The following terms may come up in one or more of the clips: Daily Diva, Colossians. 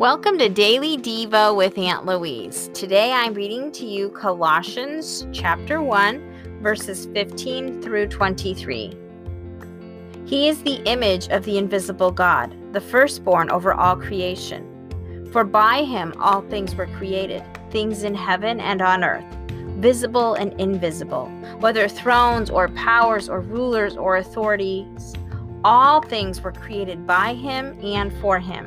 Welcome to Daily Diva with Aunt Louise. Today I'm reading to you Colossians chapter 1, verses 15 through 23. He is the image of the invisible God, the firstborn over all creation. For by him all things were created, things in heaven and on earth, visible and invisible, whether thrones or powers or rulers or authorities. All things were created by him and for him.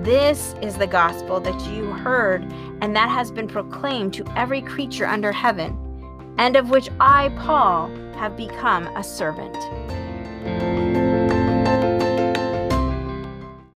This is the gospel that you heard and that has been proclaimed to every creature under heaven, and of which I, Paul, have become a servant.